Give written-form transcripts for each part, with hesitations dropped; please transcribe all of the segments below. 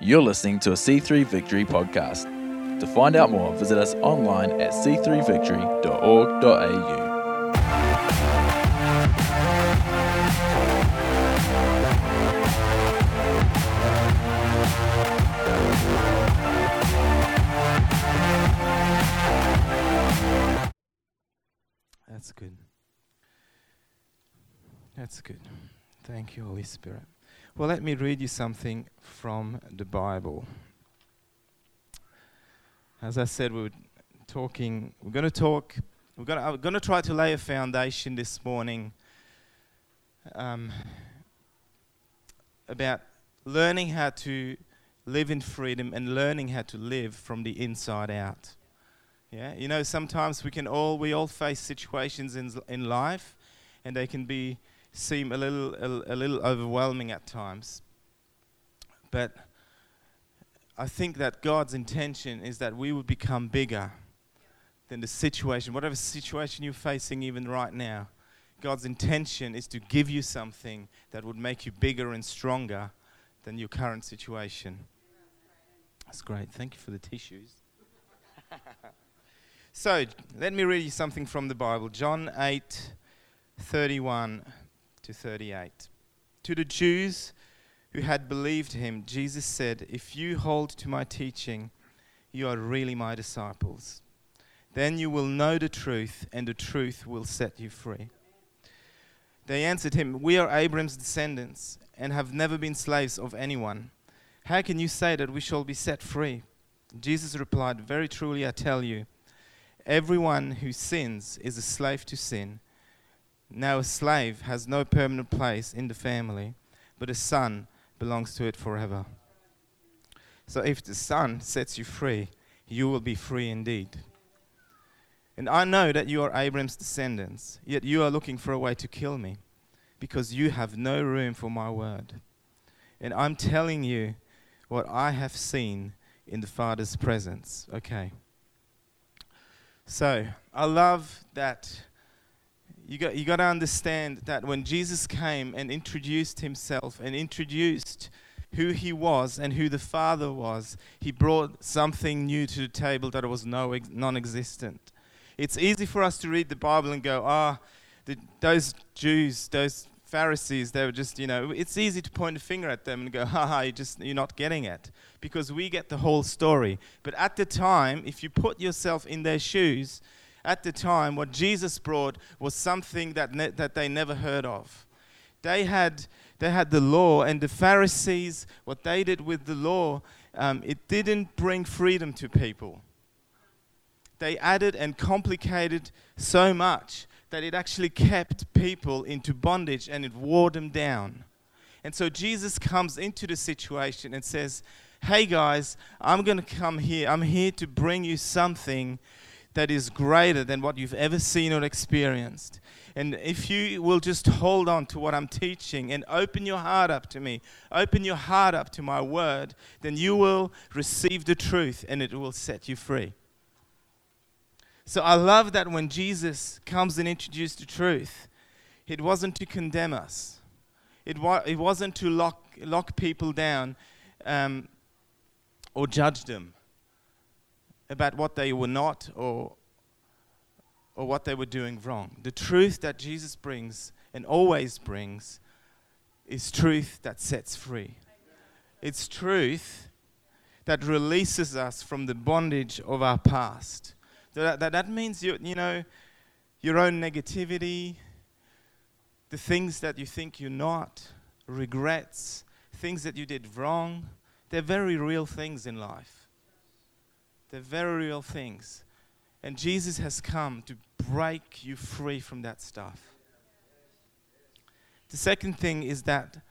You're listening to a C3 Victory podcast. To find out more, visit us online at c3victory.org.au. That's good. That's good. Thank you, Holy Spirit. Well, let me read you something from the Bible. As I said, we're going to try to lay a foundation this morning about learning how to live in freedom and learning how to live from the inside out. Yeah, you know, sometimes we all face situations in life, and they can seem a little overwhelming at times. But I think that God's intention is that we would become bigger than the situation, whatever situation you're facing even right now. God's intention is to give you something that would make you bigger and stronger than your current situation. That's great. Thank you for the tissues. So, let me read you something from the Bible. John 8:31 to 38. To the Jews who had believed him, Jesus said, "If you hold to my teaching, you are really my disciples. Then you will know the truth, and the truth will set you free." They answered him, "We are Abraham's descendants and have never been slaves of anyone. How can you say that we shall be set free?" Jesus replied, "Very truly I tell you, everyone who sins is a slave to sin. Now a slave has no permanent place in the family, but a son belongs to it forever. So if the son sets you free, you will be free indeed. And I know that you are Abraham's descendants, yet you are looking for a way to kill me, because you have no room for my word. And I'm telling you what I have seen in the Father's presence." Okay. So, I love that you got to understand that when Jesus came and introduced himself and introduced who he was and who the Father was, he brought something new to the table that was non-existent. It's easy for us to read the Bible and go, those Jews, those Pharisees, they were just, you know, it's easy to point a finger at them and go, you're not getting it. Because we get the whole story. But at the time, if you put yourself in their shoes, at the time, what Jesus brought was something that they never heard of. They had the law, and the Pharisees, what they did with the law, it didn't bring freedom to people. They added and complicated so much that it actually kept people into bondage and it wore them down. And so Jesus comes into the situation and says, "Hey guys, I'm going to come here. I'm here to bring you something that is greater than what you've ever seen or experienced. And if you will just hold on to what I'm teaching and open your heart up to me, open your heart up to my word, then you will receive the truth and it will set you free." So I love that when Jesus comes and introduces the truth, it wasn't to condemn us. It wasn't to lock people down or judge them about what they were not or what they were doing wrong. The truth that Jesus brings and always brings is truth that sets free. It's truth that releases us from the bondage of our past. That means your own negativity, the things that you think you're not, regrets, things that you did wrong. They're very real things in life. They're very real things. And Jesus has come to break you free from that stuff. The second thing is that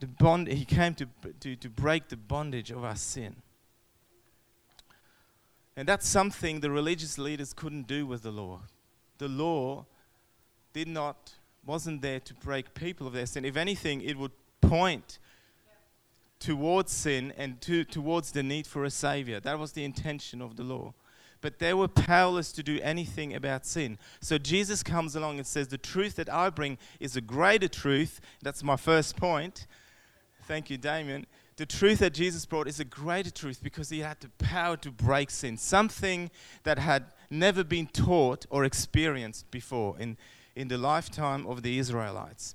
he came to break the bondage of our sin. And that's something the religious leaders couldn't do with the law. The law wasn't there to break people of their sin. If anything, it would point towards sin and towards the need for a savior. That was the intention of the law. But they were powerless to do anything about sin. So Jesus comes along and says, "The truth that I bring is a greater truth." That's my first point. Thank you, Damien. The truth that Jesus brought is a greater truth because he had the power to break sin, something that had never been taught or experienced before in the lifetime of the Israelites.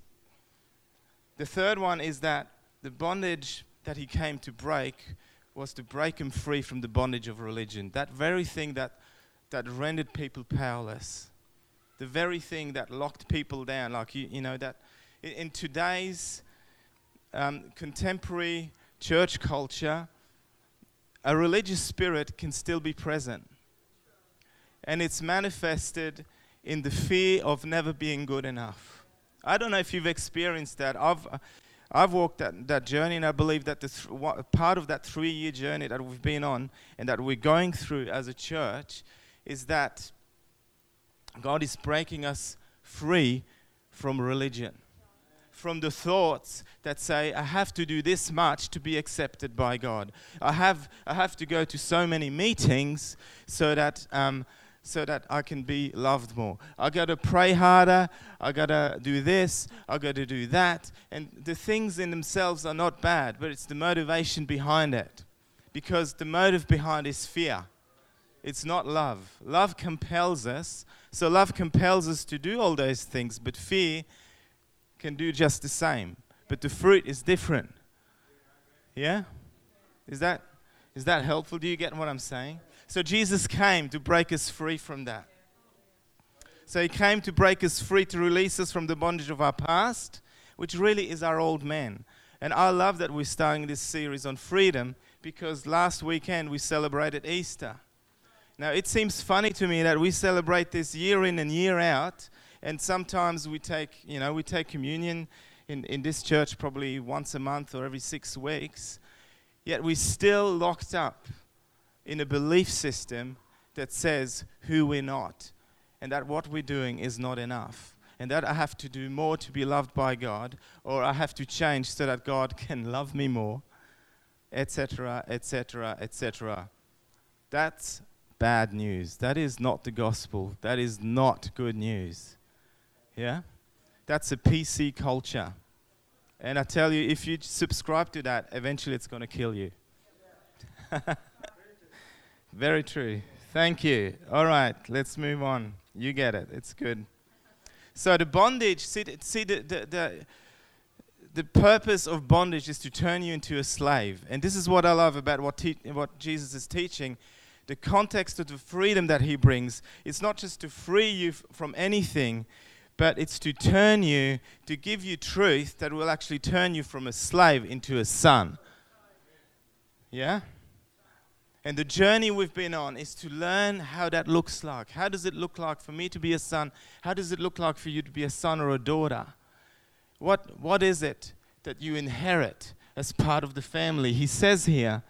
The third one is that the bondage that he came to break was to break him free from the bondage of religion, that very thing that rendered people powerless, the very thing that locked people down. Like, you know, that in today's contemporary church culture, a religious spirit can still be present. And it's manifested in the fear of never being good enough. I don't know if you've experienced that. I've walked that journey, and I believe that part of that 3-year journey that we've been on and that we're going through as a church is that God is breaking us free from religion, from the thoughts that say, I have to do this much to be accepted by God. I have to go to so many meetings so that I can be loved more. I got to pray harder, I got to do this, I got to do that. And the things in themselves are not bad, but it's the motivation behind it. Because the motive behind is fear. It's not love. Love compels us. So love compels us to do all those things, but fear can do just the same. But the fruit is different. Yeah? Is that helpful? Do you get what I'm saying? So Jesus came to break us free from that. So he came to break us free, to release us from the bondage of our past, which really is our old man. And I love that we're starting this series on freedom, because last weekend we celebrated Easter. Now, it seems funny to me that we celebrate this year in and year out, and sometimes we take communion in this church probably once a month or every 6 weeks, yet we're still locked up in a belief system that says who we're not, and that what we're doing is not enough, and that I have to do more to be loved by God, or I have to change so that God can love me more, etc., etc., etc. That's bad news. That is not the gospel. That is not good news. Yeah? That's a PC culture. And I tell you, if you subscribe to that, eventually it's going to kill you. Very true. Thank you. All right, let's move on. You get it. It's good. So the bondage, the purpose of bondage is to turn you into a slave. And this is what I love about what Jesus is teaching. The context of the freedom that he brings, it's not just to free you from anything, but it's to turn you, to give you truth that will actually turn you from a slave into a son. Yeah? And the journey we've been on is to learn how that looks like. How does it look like for me to be a son? How does it look like for you to be a son or a daughter? What is it that you inherit as part of the family? He says here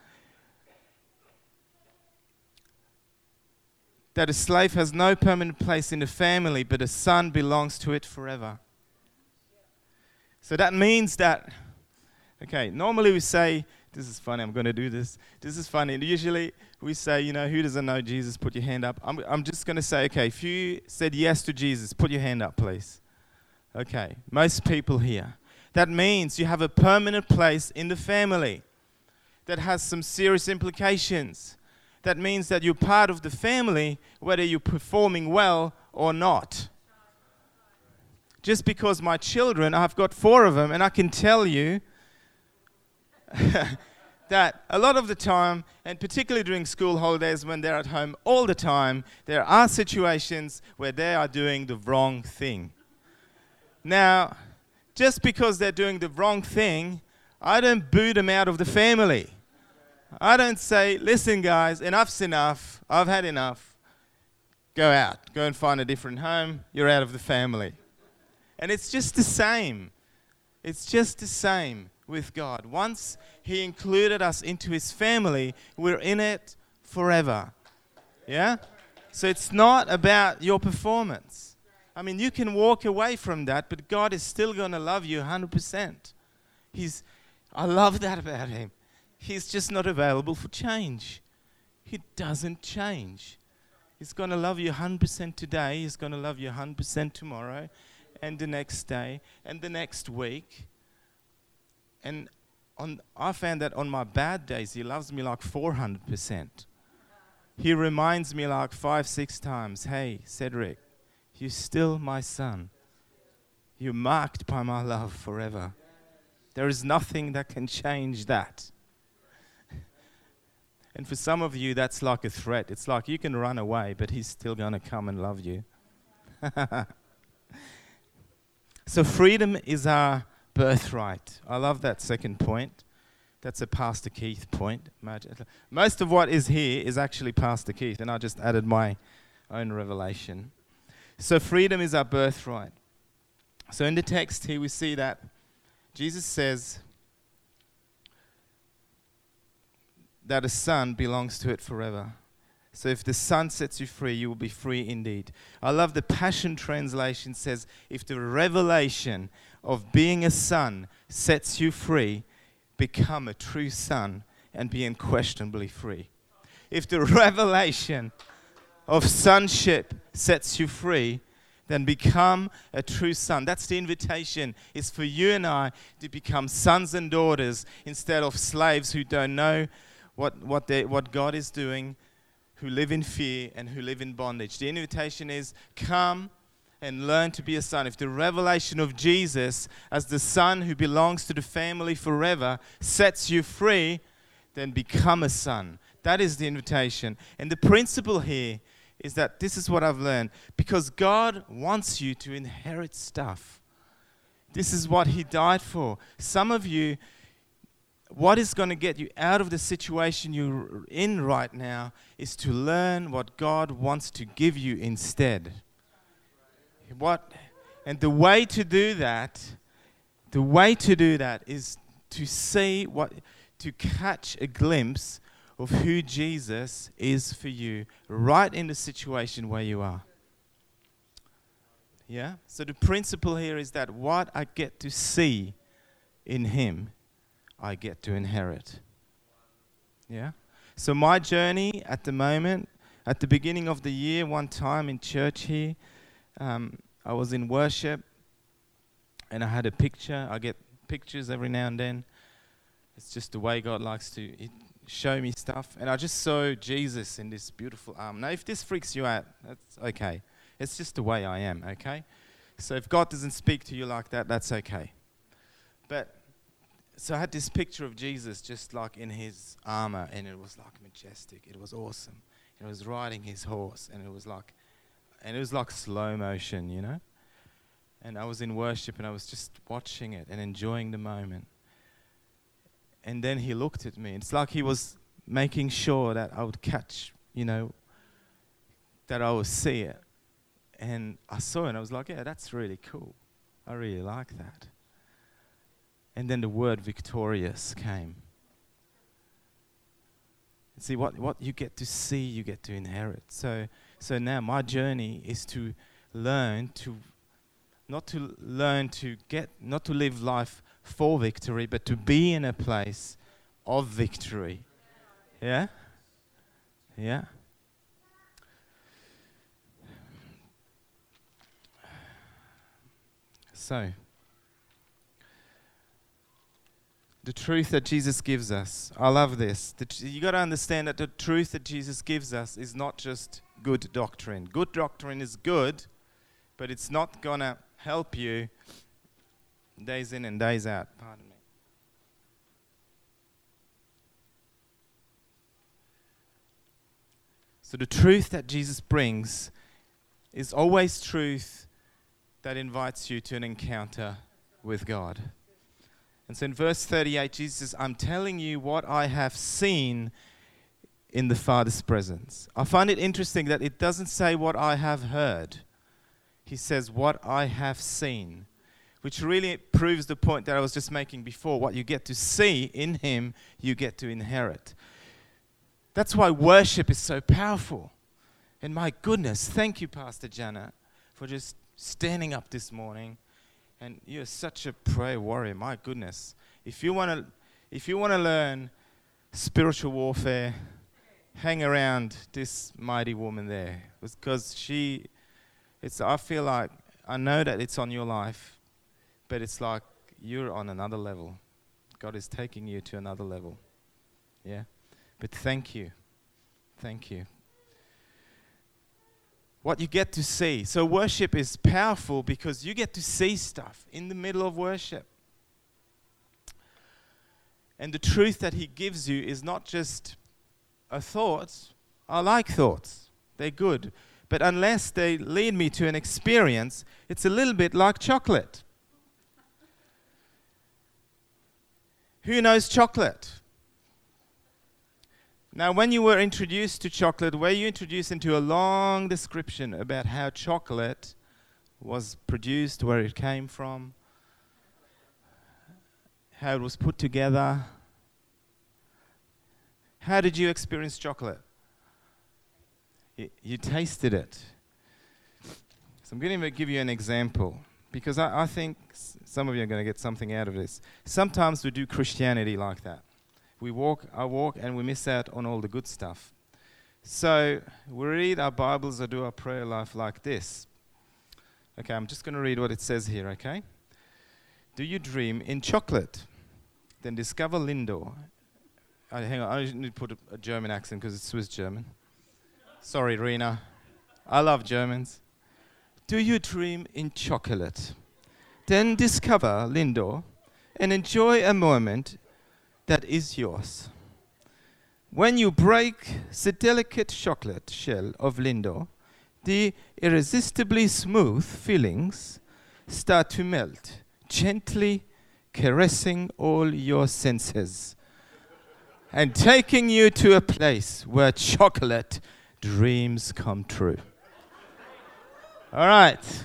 that a slave has no permanent place in the family, but a son belongs to it forever. So that means that, okay, normally we say, this is funny, I'm going to do this. This is funny. And usually we say, you know, who doesn't know Jesus? Put your hand up. I'm just going to say, okay, if you said yes to Jesus, put your hand up, please. Okay, most people here. That means you have a permanent place in the family. That has some serious implications. That means that you're part of the family, whether you're performing well or not. Just because my children, I've got 4 of them, and I can tell you, that a lot of the time, and particularly during school holidays when they're at home all the time, there are situations where they are doing the wrong thing. Now, just because they're doing the wrong thing, I don't boot them out of the family. I don't say, listen guys, enough's enough, I've had enough, go out, go and find a different home, you're out of the family. And it's just the same. It's just the same with God. Once he included us into his family, we're in it forever. Yeah? So it's not about your performance. I mean, you can walk away from that, but God is still going to love you 100%. I love that about him. He's just not available for change. He doesn't change. He's going to love you 100% today. He's going to love you 100% tomorrow, and the next day, and the next week. And I found that on my bad days, he loves me like 400%. He reminds me like 5-6 times, hey, Cedric, you're still my son. You're marked by my love forever. There is nothing that can change that. And for some of you, that's like a threat. It's like you can run away, but he's still going to come and love you. So freedom is our birthright. I love that second point. That's a Pastor Keith point. Most of what is here is actually Pastor Keith, and I just added my own revelation. So freedom is our birthright. So in the text here we see that Jesus says that a son belongs to it forever. So if the Son sets you free, you will be free indeed. I love the Passion Translation says, if the revelation of being a son sets you free, become a true son and be unquestionably free. If the revelation of sonship sets you free, then become a true son. That's the invitation. It's for you and I to become sons and daughters instead of slaves who don't know what God is doing, who live in fear and who live in bondage. The invitation is, come and learn to be a son. If the revelation of Jesus as the son who belongs to the family forever sets you free, then become a son. That is the invitation. And the principle here is that this is what I've learned. Because God wants you to inherit stuff. This is what he died for. Some of you, what is going to get you out of the situation you're in right now is to learn what God wants to give you instead. And the way to do that is to see to catch a glimpse of who Jesus is for you right in the situation where you are. Yeah? So the principle here is that what I get to see in him, I get to inherit. Yeah? So my journey at the moment, at the beginning of the year, one time in church here, I was in worship and I had a picture. I get pictures every now and then. It's just the way God likes to show me stuff. And I just saw Jesus in this beautiful arm. Now, if this freaks you out, that's okay. It's just the way I am, okay? So if God doesn't speak to you like that, that's okay. But so I had this picture of Jesus just like in his armor, and it was like majestic. It was awesome. He was riding his horse, and it was like slow motion, you know. And I was in worship, and I was just watching it and enjoying the moment. And then he looked at me. It's like he was making sure that I would catch, you know, that I would see it. And I saw it, and I was like, yeah, that's really cool. I really like that. And then the word victorious came. See, what you get to see, you get to inherit. So now my journey is to learn not to live life for victory, but to be in a place of victory. Yeah? Yeah? So the truth that Jesus gives us. I love this. You got to understand that the truth that Jesus gives us is not just good doctrine. Good doctrine is good, but it's not going to help you days in and days out. Pardon me. So the truth that Jesus brings is always truth that invites you to an encounter with God. And so in verse 38, Jesus says, I'm telling you what I have seen in the Father's presence. I find it interesting that it doesn't say what I have heard. He says what I have seen, which really proves the point that I was just making before. What you get to see in him, you get to inherit. That's why worship is so powerful. And my goodness, thank you, Pastor Janet, for just standing up this morning. And you're such a prayer warrior, my goodness. If you want to learn spiritual warfare, hang around this mighty woman there. Because I feel like, I know that it's on your life, but it's like you're on another level. God is taking you to another level. Yeah? But thank you. Thank you. What you get to see. So worship is powerful because you get to see stuff in the middle of worship. And the truth that he gives you is not just a thought. I like thoughts. They're good. But unless they lead me to an experience, it's a little bit like chocolate. Who knows chocolate? Now, when you were introduced to chocolate, were you introduced into a long description about how chocolate was produced, where it came from, how it was put together? How did you experience chocolate? You tasted it. So I'm going to give you an example, because I think some of you are going to get something out of this. Sometimes we do Christianity like that. I walk, and we miss out on all the good stuff. So we read our Bibles or do our prayer life like this. Okay, I'm just going to read what it says here, okay? Do you dream in chocolate? Then discover Lindor. Hang on, I need to put a German accent because it's Swiss German. Sorry, Rena. I love Germans. Do you dream in chocolate? Then discover Lindor and enjoy a moment that is yours. When you break the delicate chocolate shell of Lindor, the irresistibly smooth feelings start to melt, gently caressing all your senses and taking you to a place where chocolate dreams come true. All right.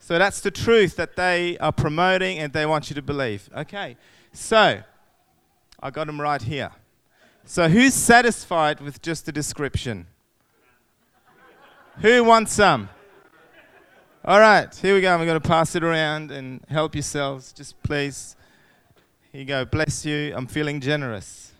So that's the truth that they are promoting and they want you to believe. Okay. So I got them right here. So who's satisfied with just the description? Who wants some? All right, here we go. I'm going to pass it around and help yourselves. Just please. Here you go. Bless you. I'm feeling generous.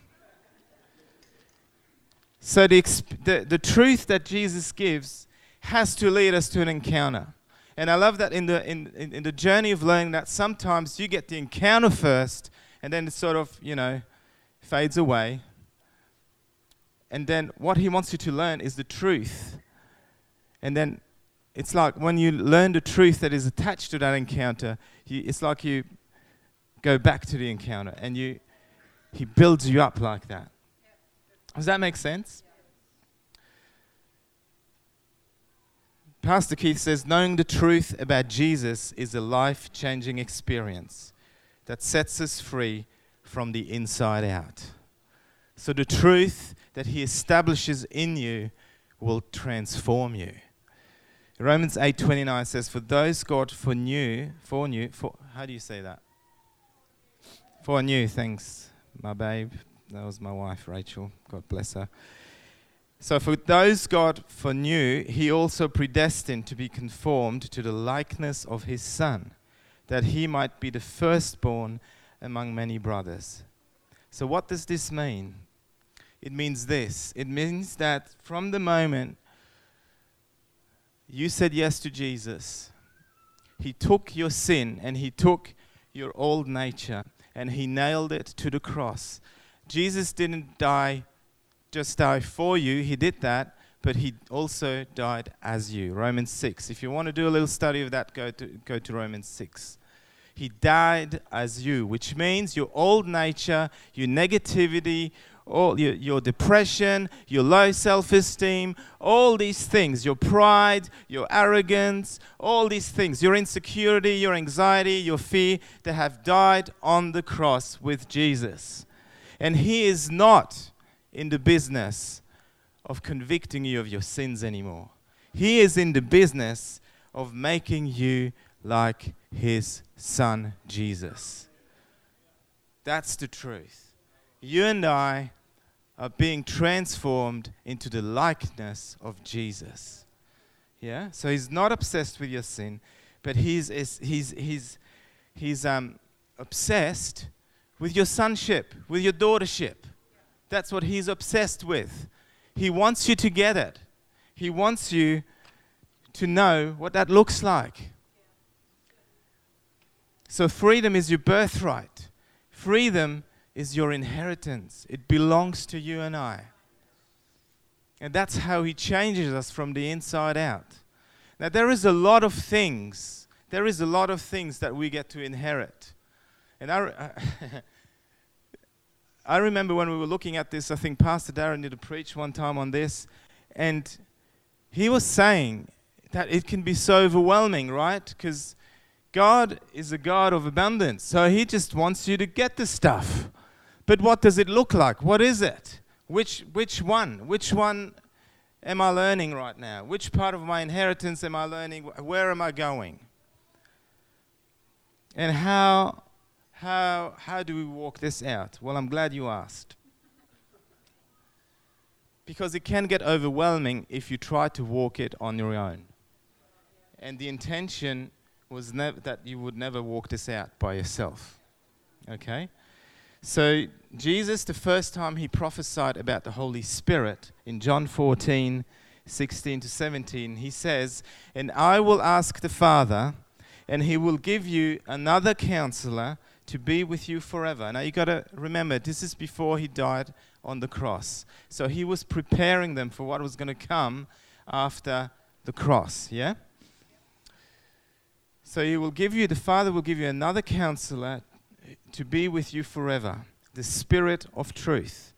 So the truth that Jesus gives has to lead us to an encounter. And I love that in the journey of learning that sometimes you get the encounter first and then it sort of, fades away. And then what he wants you to learn is the truth. And then it's like when you learn the truth that is attached to that encounter, it's like you go back to the encounter and he builds you up like that. Does that make sense? Pastor Keith says, knowing the truth about Jesus is a life-changing experience that sets us free from the inside out. So the truth that he establishes in you will transform you. Romans 8:29 says, for those God foreknew, how do you say that? Foreknew, thanks, my babe. That was my wife, Rachel. God bless her. So for those God foreknew, he also predestined to be conformed to the likeness of his Son, that he might be the firstborn among many brothers. So what does this mean? It means this. It means that from the moment you said yes to Jesus, he took your sin and he took your old nature and he nailed it to the cross. Jesus didn't just die for you. He did that, but he also died as you. Romans 6. If you want to do a little study of that, go to Romans 6. He died as you, which means your old nature, your negativity, all your depression, your low self-esteem, all these things, your pride, your arrogance, all these things, your insecurity, your anxiety, your fear, they have died on the cross with Jesus. And he is not in the business of convicting you of your sins anymore. He is in the business of making you like his Son, Jesus. That's the truth. You and I are being transformed into the likeness of Jesus. Yeah? So he's not obsessed with your sin, but he's obsessed with your sonship, with your daughtership. That's what he's obsessed with. He wants you to get it. He wants you to know what that looks like. So freedom is your birthright. Freedom is your inheritance. It belongs to you and I. And that's how He changes us from the inside out. Now, there is a lot of things. There is a lot of things that we get to inherit. And I remember when we were looking at this, I think Pastor Darren did a preach one time on this, and he was saying that it can be so overwhelming, right? Because God is a God of abundance, so He just wants you to get the stuff. But what does it look like? What is it? Which one? Which one am I learning right now? Which part of my inheritance am I learning? Where am I going? And how do we walk this out? Well, I'm glad you asked. Because it can get overwhelming if you try to walk it on your own. And the intention was that you would never walk this out by yourself. Okay? So Jesus, the first time He prophesied about the Holy Spirit in John 14:16-17, He says, "And I will ask the Father, and He will give you another counselor to be with you forever." Now you got to remember, this is before He died on the cross. So He was preparing them for what was going to come after the cross, yeah? So the Father will give you another counselor to be with you forever, the Spirit of truth.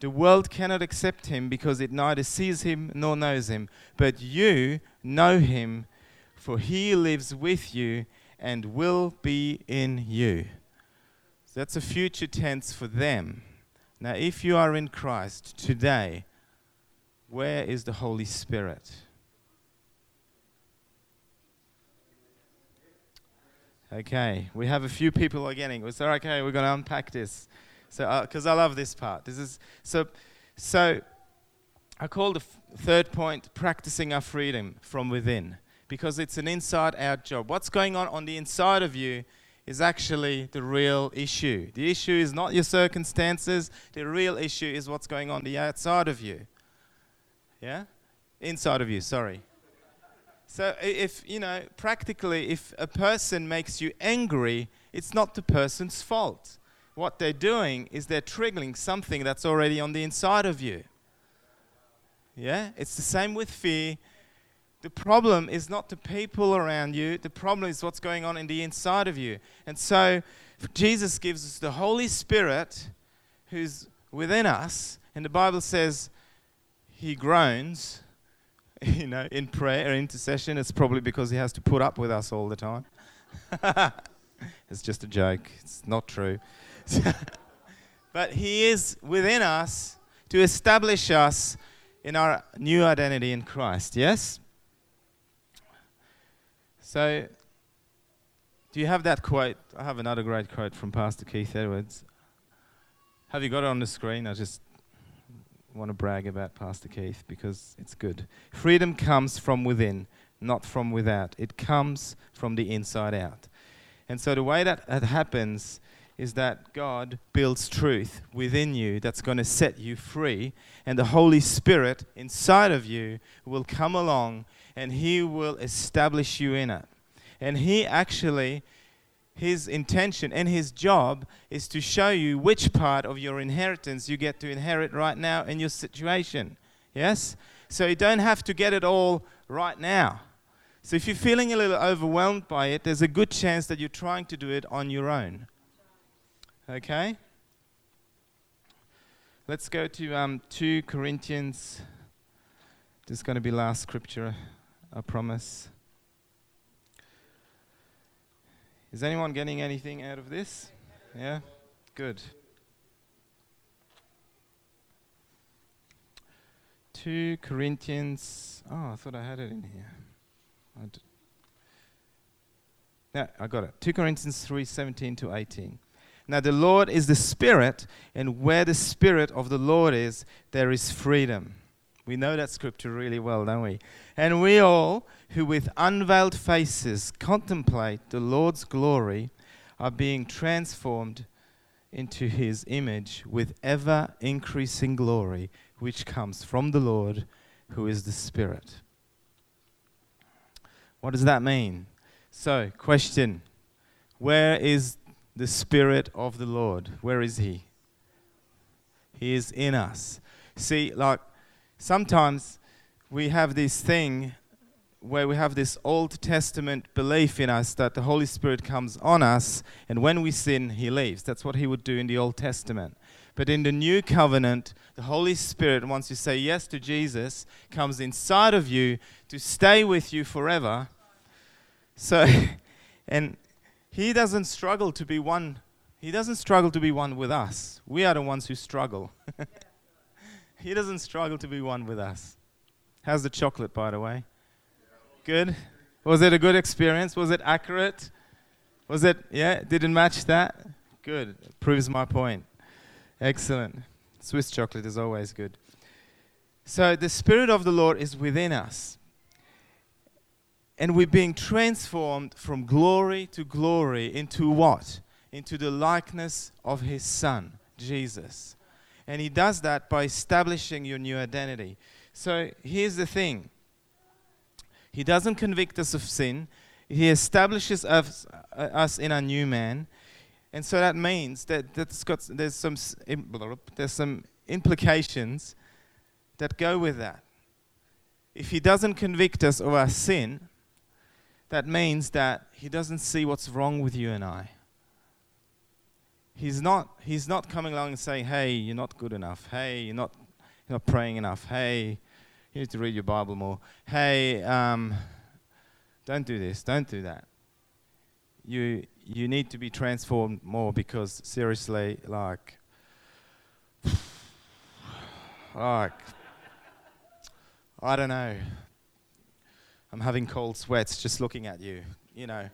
The world cannot accept Him because it neither sees Him nor knows Him. But you know Him, for He lives with you and will be in you. So that's a future tense for them. Now, if you are in Christ today, where is the Holy Spirit? Okay, we have a few people are getting it. So, okay, we're going to unpack this. So, because I love this part. This is so. I call the third point practicing our freedom from within, because it's an inside-out job. What's going on the inside of you is actually the real issue. The issue is not your circumstances. The real issue is what's going on the outside of you. Yeah, inside of you. Sorry. So if a person makes you angry, it's not the person's fault. What they're doing is they're triggering something that's already on the inside of you. Yeah? It's the same with fear. The problem is not the people around you. The problem is what's going on in the inside of you. And so Jesus gives us the Holy Spirit who's within us. And the Bible says He groans. You know, in prayer or intercession, it's probably because He has to put up with us all the time. It's just a joke. It's not true. But He is within us to establish us in our new identity in Christ, yes? So, do you have that quote? I have another great quote from Pastor Keith Edwards. Have you got it on the screen? I want to brag about Pastor Keith because it's good. Freedom comes from within, not from without. It comes from the inside out. And so the way that happens is that God builds truth within you that's going to set you free, and the Holy Spirit inside of you will come along and He will establish you in it. And His intention and His job is to show you which part of your inheritance you get to inherit right now in your situation. Yes? So you don't have to get it all right now. So if you're feeling a little overwhelmed by it, there's a good chance that you're trying to do it on your own. Okay? Let's go to 2 Corinthians. This is going to be last scripture, I promise. Is anyone getting anything out of this? Yeah? Good. 2 Corinthians... Oh, I thought I had it in here. No, I got it. 2 Corinthians 3:17-18. Now the Lord is the Spirit, and where the Spirit of the Lord is, there is freedom. We know that scripture really well, don't we? And we all, who with unveiled faces contemplate the Lord's glory, are being transformed into His image with ever-increasing glory, which comes from the Lord, who is the Spirit. What does that mean? So, question, where is The Spirit of the Lord, where is He? He is in us. See, like, sometimes we have this thing where we have this Old Testament belief in us that the Holy Spirit comes on us, and when we sin, He leaves. That's what He would do in the Old Testament. But in the New Covenant, the Holy Spirit, once you say yes to Jesus, comes inside of you to stay with you forever. So, and He doesn't struggle to be one. He doesn't struggle to be one with us. We are the ones who struggle. He doesn't struggle to be one with us. How's the chocolate, by the way? Good? Was it a good experience? Was it accurate? Was it, yeah, didn't match that? Good. Proves my point. Excellent. Swiss chocolate is always good. So the Spirit of the Lord is within us. And we're being transformed from glory to glory into what? Into the likeness of His Son, Jesus. And He does that by establishing your new identity. So here's the thing. He doesn't convict us of sin. He establishes us in a new man. And so that means that there's some implications that go with that. If He doesn't convict us of our sin, that means that He doesn't see what's wrong with you and I. He's not coming along and saying, hey, you're not good enough. Hey, you're not praying enough. Hey, you need to read your Bible more. Hey, don't do this, don't do that. You need to be transformed more because seriously, like I don't know. I'm having cold sweats just looking at you, you know.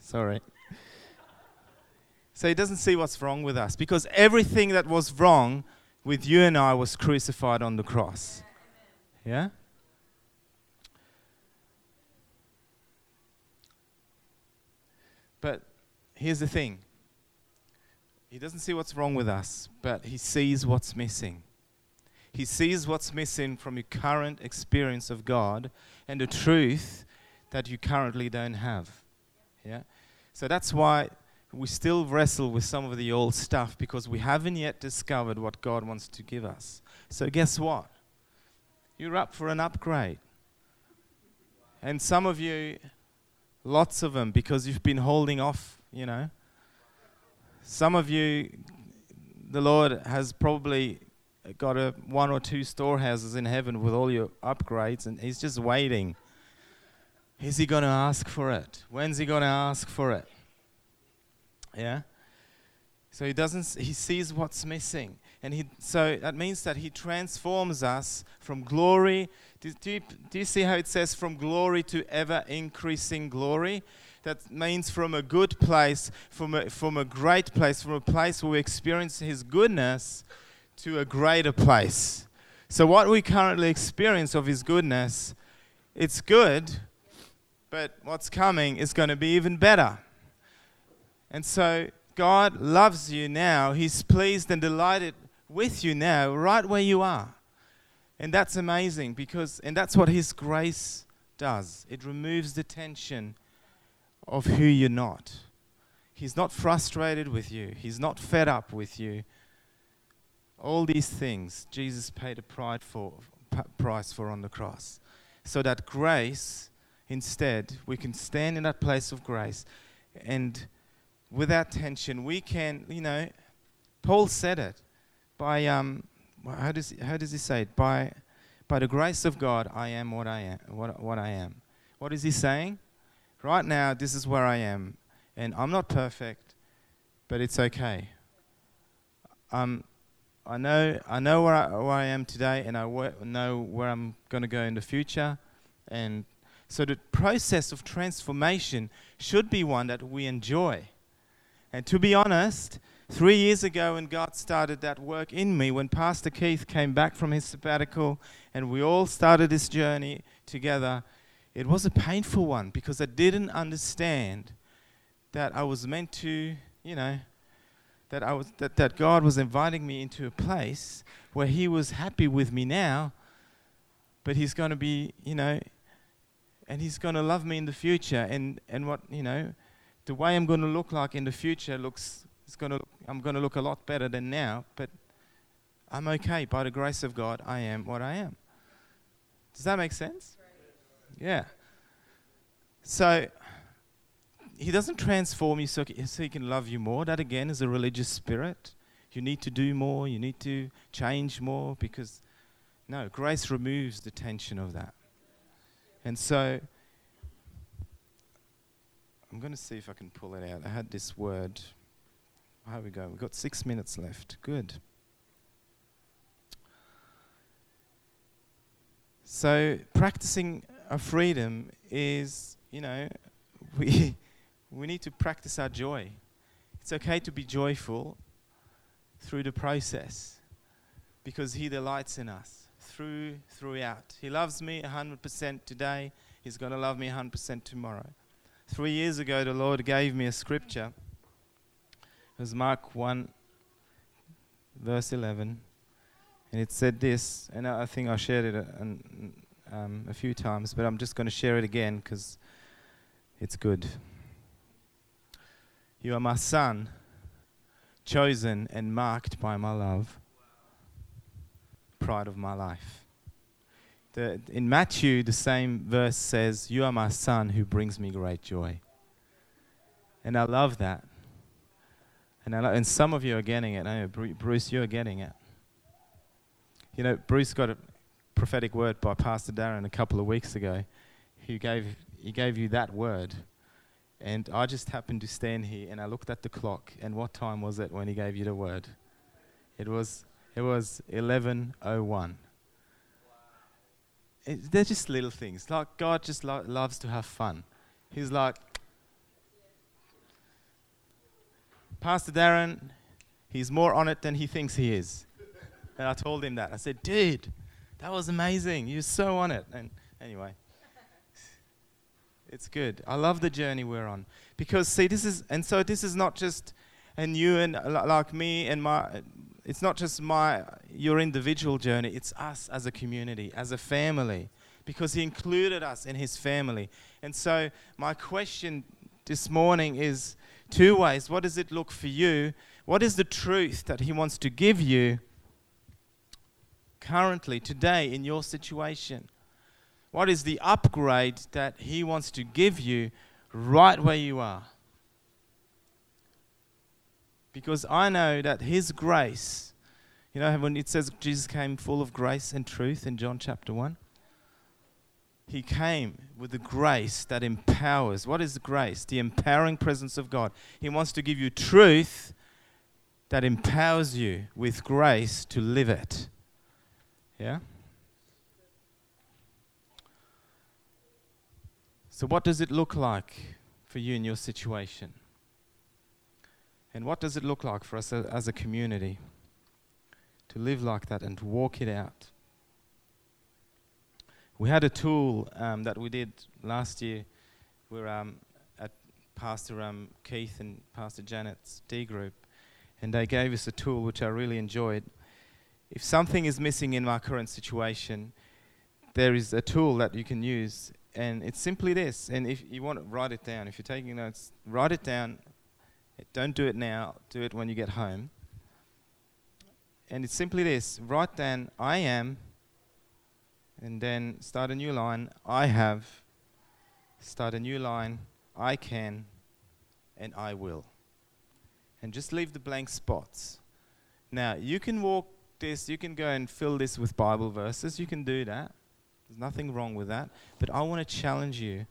Sorry. So He doesn't see what's wrong with us because everything that was wrong with you and I was crucified on the cross. Yeah? But here's the thing. He doesn't see what's wrong with us, but He sees what's missing. He sees what's missing from your current experience of God and the truth that you currently don't have. Yeah? So that's why we still wrestle with some of the old stuff because we haven't yet discovered what God wants to give us. So guess what? You're up for an upgrade. And some of you, lots of them, because you've been holding off, you know. Some of you, the Lord has probably got one or two storehouses in heaven with all your upgrades, and He's just waiting. Is He going to ask for it? When's He going to ask for it? Yeah, so He doesn't. He sees what's missing, and so that means that He transforms us from glory. Do you see how it says from glory to ever increasing glory? That means from a good place, from a great place, from a place where we experience His goodness, to a greater place. So what we currently experience of His goodness, it's good, but what's coming is going to be even better. And so God loves you now. He's pleased and delighted with you now, right where you are. And that's amazing because that's what His grace does. It removes the tension of who you're not. He's not frustrated with you. He's not fed up with you. All these things Jesus paid a price for on the cross. So that grace, instead, we can stand in that place of grace and without tension, we can, you know, Paul said it. By how does he say it? By the grace of God, I am what I am. What I am. What is he saying? Right now, this is where I am, and I'm not perfect, but it's okay. I know where I am today, and I know where I'm going to go in the future, and so the process of transformation should be one that we enjoy. And to be honest, 3 years ago when God started that work in me, when Pastor Keith came back from his sabbatical and we all started this journey together, it was a painful one because I didn't understand that I was meant to, you know, that God was inviting me into a place where He was happy with me now, but He's going to be, you know, and He's going to love me in the future, and what, you know, the way I'm going to look like in the future I'm going to look a lot better than now, but I'm okay. By the grace of God, I am what I am. Does that make sense? Yeah. So He doesn't transform you so He can love you more. That again is a religious spirit. You need to do more. You need to change more because, no, grace removes the tension of that. And so I'm going to see if I can pull it out. I had this word. Here we go. We've got 6 minutes left. Good. So practicing our freedom is, we need to practice our joy. It's okay to be joyful through the process because He delights in us throughout. He loves me 100% today. He's going to love me 100% tomorrow. 3 years ago, the Lord gave me a scripture. It was Mark 1, verse 11. And it said this, and I think I shared it a few times, but I'm just going to share it again because it's good. You are my son, chosen and marked by my love, pride of my life. In Matthew, the same verse says, you are my son who brings me great joy. And I love that. And some of you are getting it. I know, Bruce, you're getting it. You know, Bruce got a prophetic word by Pastor Darren a couple of weeks ago. He gave you that word. And I just happened to stand here and I looked at the clock, and what time was it when he gave you the word? It was 11:01. Wow. They're just little things. Like, God just loves to have fun. He's like, Pastor Darren, he's more on it than he thinks he is. And I told him that. I said, dude, that was amazing. You're so on it. And anyway, it's good. I love the journey we're on. Because, see, this is not just, and you and like me and my, it's not just your individual journey. It's us as a community, as a family. Because He included us in His family. And so my question this morning is two ways. What does it look for you? What is the truth that He wants to give you currently, today, in your situation? What is the upgrade that He wants to give you right where you are? Because I know that His grace, you know, when it says Jesus came full of grace and truth in John chapter 1, He came with the grace that empowers. What is grace? The empowering presence of God. He wants to give you truth that empowers you with grace to live it. Yeah? So what does it look like for you in your situation? And what does it look like for us as a community to live like that and to walk it out? We had a tool that we did last year where at Pastor Keith and Pastor Janet's D group, and they gave us a tool which I really enjoyed. If something is missing in my current situation, there is a tool that you can use, and it's simply this. And if you want to write it down, if you're taking notes, write it down. Don't do it now, do it when you get home. And it's simply this, write down, I am, and then start a new line, I have, start a new line, I can, and I will. And just leave the blank spots. Now, you can walk this, you can go and fill this with Bible verses, you can do that, there's nothing wrong with that, but I want to challenge you,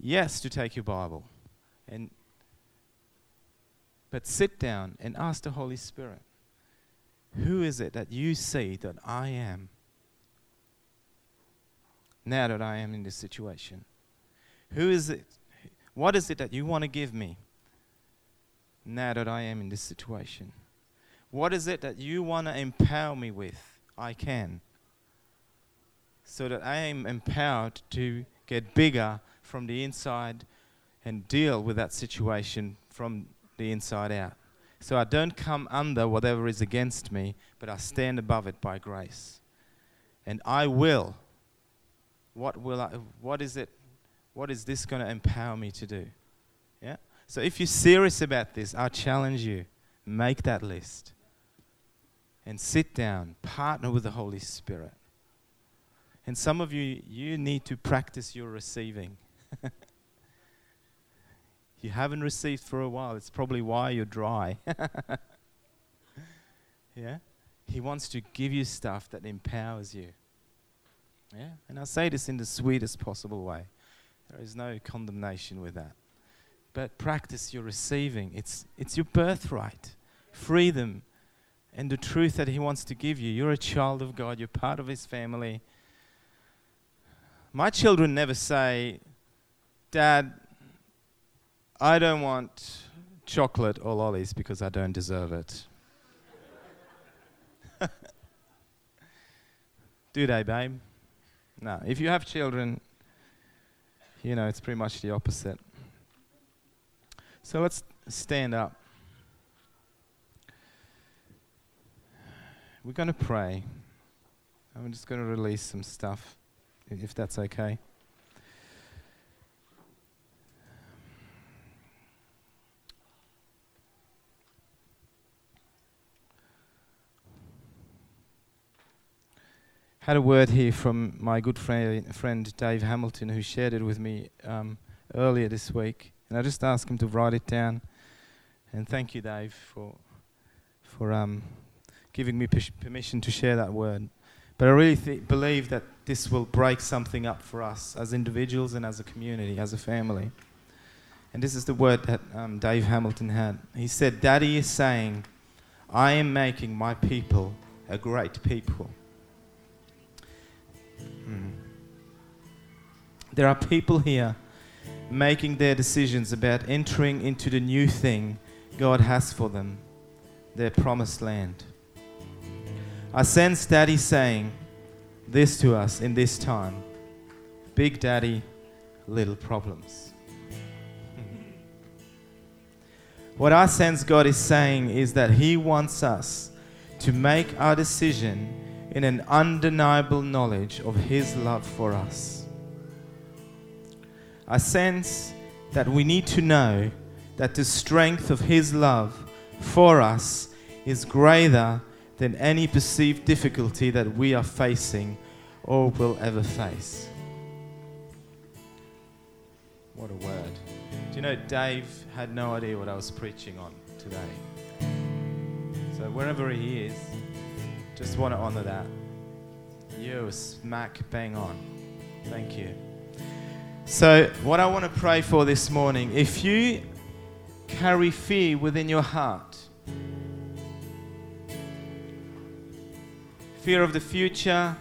yes, to take your Bible, but sit down and ask the Holy Spirit, who is it that you see that I am, now that I am in this situation? Who is it? What is it that you want to give me, now that I am in this situation? What is it that you want to empower me with? I can. So that I am empowered to get bigger from the inside and deal with that situation from the inside out. So I don't come under whatever is against me, but I stand above it by grace. And I will. What is this going to empower me to do? Yeah. So if you're serious about this, I challenge you, make that list. And sit down, partner with the Holy Spirit. And some of you, you need to practice your receiving. You haven't received for a while. It's probably why you're dry. Yeah? He wants to give you stuff that empowers you. Yeah? And I say this in the sweetest possible way. There is no condemnation with that. But practice your receiving. It's your birthright. Freedom. And the truth that he wants to give you. You're a child of God. You're part of his family. My children never say, Dad, I don't want chocolate or lollies because I don't deserve it. Do they, babe? No. If you have children, you know, it's pretty much the opposite. So let's stand up. We're going to pray. I'm just going to release some stuff, if that's okay. Had a word here from my good friend Dave Hamilton, who shared it with me earlier this week. And I just asked him to write it down. And thank you, Dave, for giving me permission to share that word. But I really believe that this will break something up for us as individuals and as a community, as a family. And this is the word that Dave Hamilton had. He said, Daddy is saying, I am making my people a great people. There are people here making their decisions about entering into the new thing God has for them, their promised land. I sense Daddy saying this to us in this time. Big Daddy, little problems. What I sense God is saying is that He wants us to make our decision in an undeniable knowledge of His love for us. I sense that we need to know that the strength of His love for us is greater than any perceived difficulty that we are facing or will ever face. What a word. Do you know, Dave had no idea what I was preaching on today. So wherever he is, just want to honor that. You're smack bang on. Thank you. So what I want to pray for this morning, if you carry fear within your heart, fear of the future,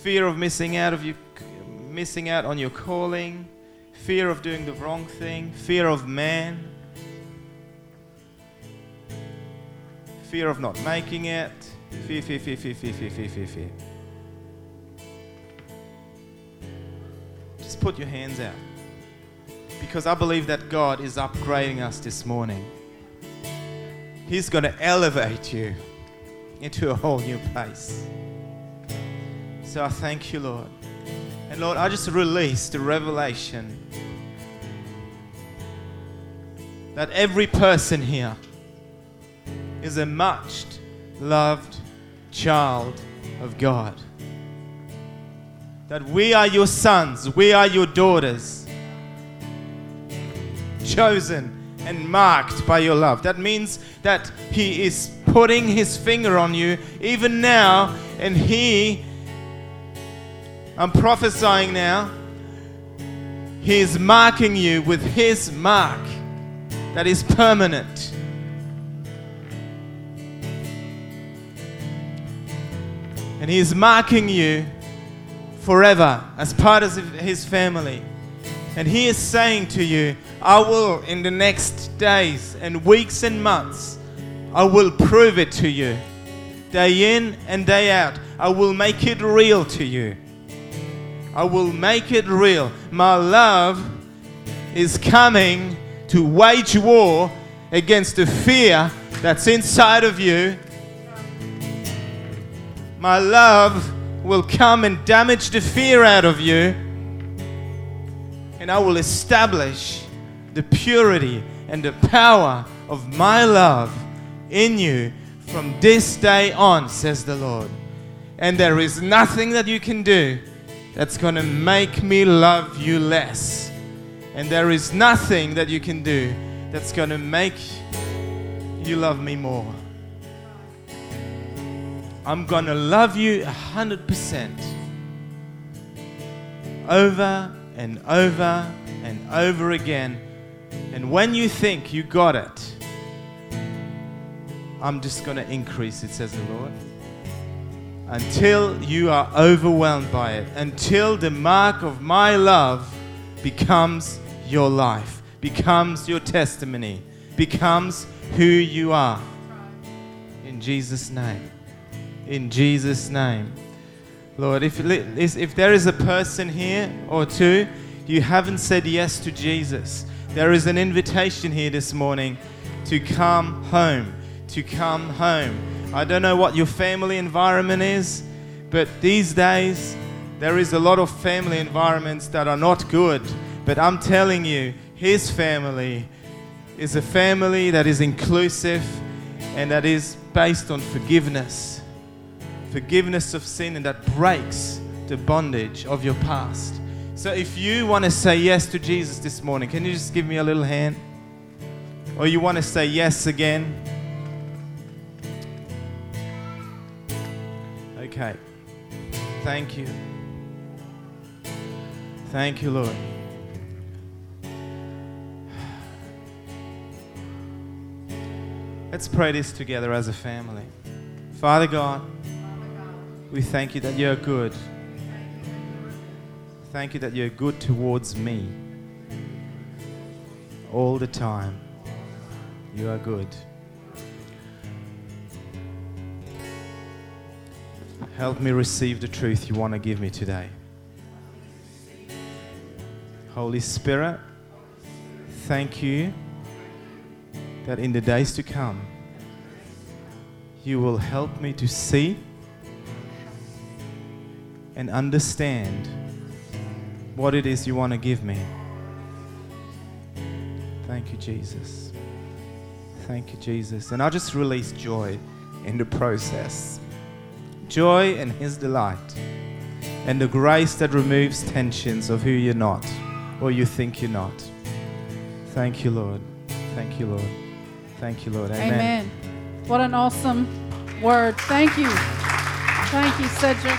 fear of missing out on your calling, fear of doing the wrong thing, fear of man, fear of not making it, fear. Just put your hands out, because I believe that God is upgrading us this morning. He's going to elevate you into a whole new place. So I thank you, Lord. And Lord, I just release the revelation that every person here is a much loved child of God. That we are your sons, we are your daughters, chosen and marked by your love. That means that He is putting His finger on you even now, and I'm prophesying now, He is marking you with His mark that is permanent. And He is marking you forever as part of His family. And He is saying to you, I will, in the next days and weeks and months, I will prove it to you, day in and day out. I will make it real to you. I will make it real. My love is coming to wage war against the fear that's inside of you. My love will come and damage the fear out of you, and I will establish the purity and the power of my love in you from this day on, says the Lord. And there is nothing that you can do that's going to make me love you less. And there is nothing that you can do that's going to make you love me more. I'm going to love you 100%. Over and over and over again. And when you think you got it, I'm just going to increase it, says the Lord. Until you are overwhelmed by it. Until the mark of my love becomes your life, becomes your testimony, becomes who you are. In Jesus' name. In Jesus' name. Lord, if there is a person here or two, you haven't said yes to Jesus, there is an invitation here this morning to come home, to come home. I don't know what your family environment is, but these days there is a lot of family environments that are not good. But I'm telling you, His family is a family that is inclusive and that is based on forgiveness. Forgiveness of sin, and that breaks the bondage of your past. So if you want to say yes to Jesus this morning, can you just give me a little hand? Or you want to say yes again? Okay. Thank you. Thank you, Lord. Let's pray this together as a family. Father God, we thank you that you're good. Thank you that you're good towards me. All the time. You are good. Help me receive the truth you want to give me today. Holy Spirit, thank you that in the days to come, you will help me to see and understand what it is you want to give me. Thank you, Jesus. Thank you, Jesus. And I'll just release joy in the process. Joy and His delight and the grace that removes tensions of who you're not or you think you're not. Thank you, Lord. Thank you, Lord. Thank you, Lord. Amen. Amen. What an awesome word. Thank you. Thank you, Cedric.